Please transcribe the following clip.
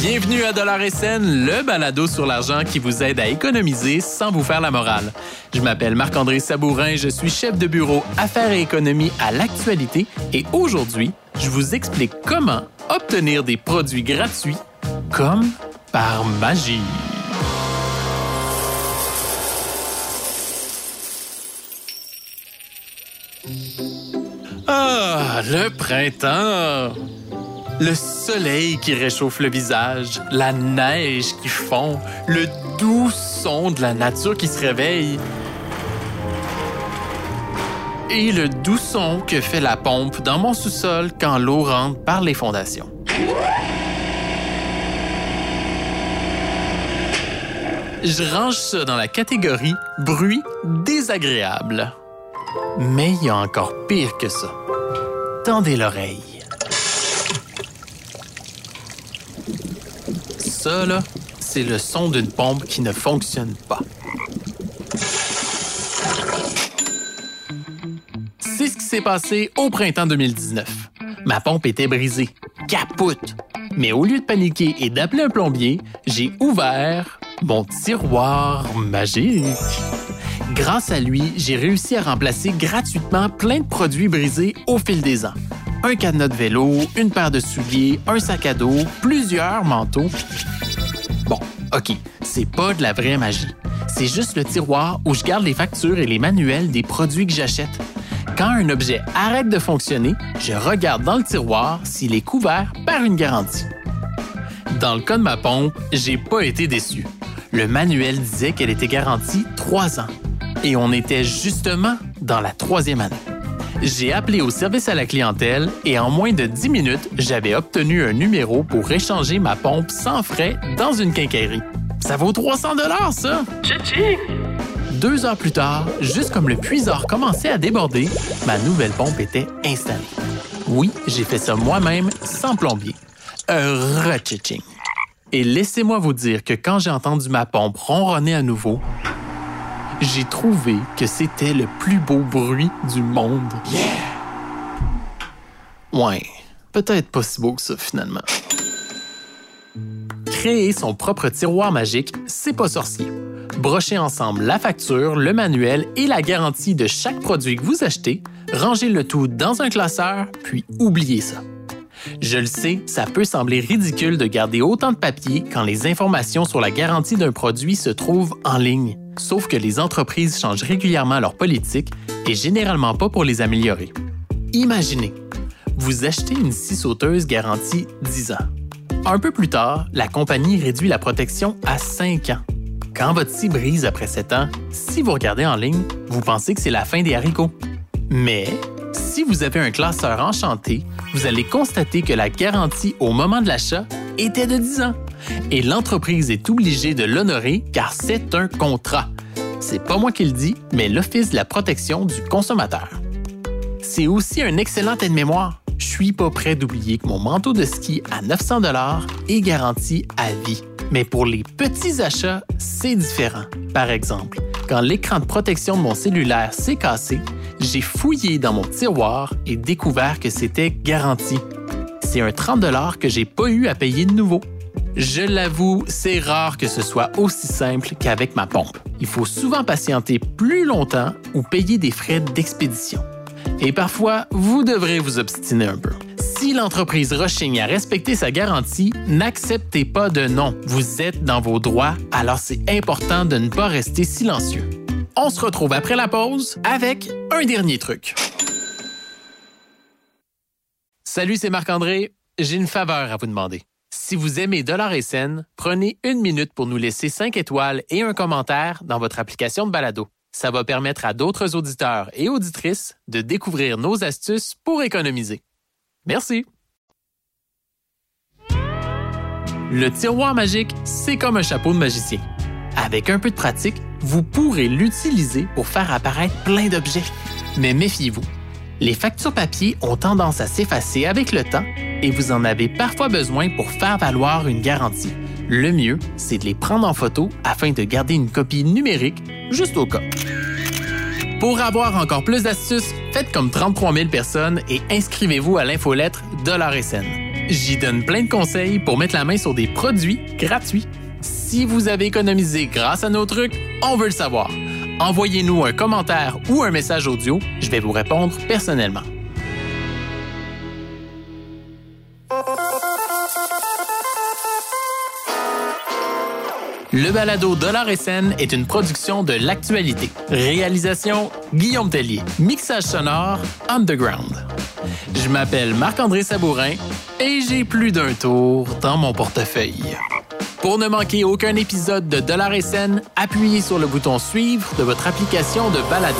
Bienvenue à Dollars et cents, le balado sur l'argent qui vous aide à économiser sans vous faire la morale. Je m'appelle Marc-André Sabourin, je suis chef de bureau Affaires et économie à l'actualité et aujourd'hui, je vous explique comment obtenir des produits gratuits comme par magie. Ah, le printemps! Le soleil qui réchauffe le visage, la neige qui fond, le doux son de la nature qui se réveille et le doux son que fait la pompe dans mon sous-sol quand l'eau rentre par les fondations. Je range ça dans la catégorie « bruit désagréable ». Mais il y a encore pire que ça. Tendez l'oreille. Ça, là, c'est le son d'une pompe qui ne fonctionne pas. C'est ce qui s'est passé au printemps 2019. Ma pompe était brisée, capoute. Mais au lieu de paniquer et d'appeler un plombier, j'ai ouvert mon tiroir magique. Grâce à lui, j'ai réussi à remplacer gratuitement plein de produits brisés au fil des ans. Un cadenas de vélo, une paire de souliers, un sac à dos, plusieurs manteaux. Bon, OK, c'est pas de la vraie magie. C'est juste le tiroir où je garde les factures et les manuels des produits que j'achète. Quand un objet arrête de fonctionner, je regarde dans le tiroir s'il est couvert par une garantie. Dans le cas de ma pompe, j'ai pas été déçu. Le manuel disait qu'elle était garantie 3 ans. Et on était justement dans la 3e année. J'ai appelé au service à la clientèle et en moins de 10 minutes, j'avais obtenu un numéro pour échanger ma pompe sans frais dans une quincaillerie. Ça vaut 300 $, ça! Tchitchi! 2 heures plus tard, juste comme le puiseur commençait à déborder, ma nouvelle pompe était installée. Oui, j'ai fait ça moi-même, sans plombier. Re-tchitching! Et laissez-moi vous dire que quand j'ai entendu ma pompe ronronner à nouveau, j'ai trouvé que c'était le plus beau bruit du monde. Yeah! Ouais, peut-être pas si beau que ça, finalement. Créer son propre tiroir magique, c'est pas sorcier. Brochez ensemble la facture, le manuel et la garantie de chaque produit que vous achetez, rangez le tout dans un classeur, puis oubliez ça. Je le sais, ça peut sembler ridicule de garder autant de papier quand les informations sur la garantie d'un produit se trouvent en ligne. Sauf que les entreprises changent régulièrement leur politique et généralement pas pour les améliorer. Imaginez, vous achetez une scie sauteuse garantie 10 ans. Un peu plus tard, la compagnie réduit la protection à 5 ans. Quand votre scie brise après 7 ans, si vous regardez en ligne, vous pensez que c'est la fin des haricots. Mais si vous avez un classeur enchanté, vous allez constater que la garantie au moment de l'achat était de 10 ans. Et l'entreprise est obligée de l'honorer car c'est un contrat. C'est pas moi qui le dis, mais l'Office de la protection du consommateur. C'est aussi un excellent aide-mémoire. Je suis pas prêt d'oublier que mon manteau de ski à 900 $ est garanti à vie. Mais pour les petits achats, c'est différent. Par exemple, quand l'écran de protection de mon cellulaire s'est cassé, j'ai fouillé dans mon tiroir et découvert que c'était garanti. C'est un 30 $ que j'ai pas eu à payer de nouveau. Je l'avoue, c'est rare que ce soit aussi simple qu'avec ma pompe. Il faut souvent patienter plus longtemps ou payer des frais d'expédition. Et parfois, vous devrez vous obstiner un peu. Si l'entreprise Rochaigne a respecté sa garantie, n'acceptez pas de non. Vous êtes dans vos droits, alors c'est important de ne pas rester silencieux. On se retrouve après la pause avec un dernier truc. Salut, c'est Marc-André. J'ai une faveur à vous demander. Si vous aimez Dollars et cents, prenez une minute pour nous laisser 5 étoiles et un commentaire dans votre application de balado. Ça va permettre à d'autres auditeurs et auditrices de découvrir nos astuces pour économiser. Merci! Le tiroir magique, c'est comme un chapeau de magicien. Avec un peu de pratique, vous pourrez l'utiliser pour faire apparaître plein d'objets. Mais méfiez-vous, les factures papier ont tendance à s'effacer avec le temps et vous en avez parfois besoin pour faire valoir une garantie. Le mieux, c'est de les prendre en photo afin de garder une copie numérique, juste au cas. Pour avoir encore plus d'astuces, faites comme 33 000 personnes et inscrivez-vous à l'infolettre Dollars et cents. J'y donne plein de conseils pour mettre la main sur des produits gratuits. Si vous avez économisé grâce à nos trucs, on veut le savoir. Envoyez-nous un commentaire ou un message audio, je vais vous répondre personnellement. Le balado Dollars et cents est une production de l'actualité. Réalisation, Guillaume Tellier. Mixage sonore, Underground. Je m'appelle Marc-André Sabourin et j'ai plus d'un tour dans mon portefeuille. Pour ne manquer aucun épisode de Dollars et cents, appuyez sur le bouton « Suivre » de votre application de balado.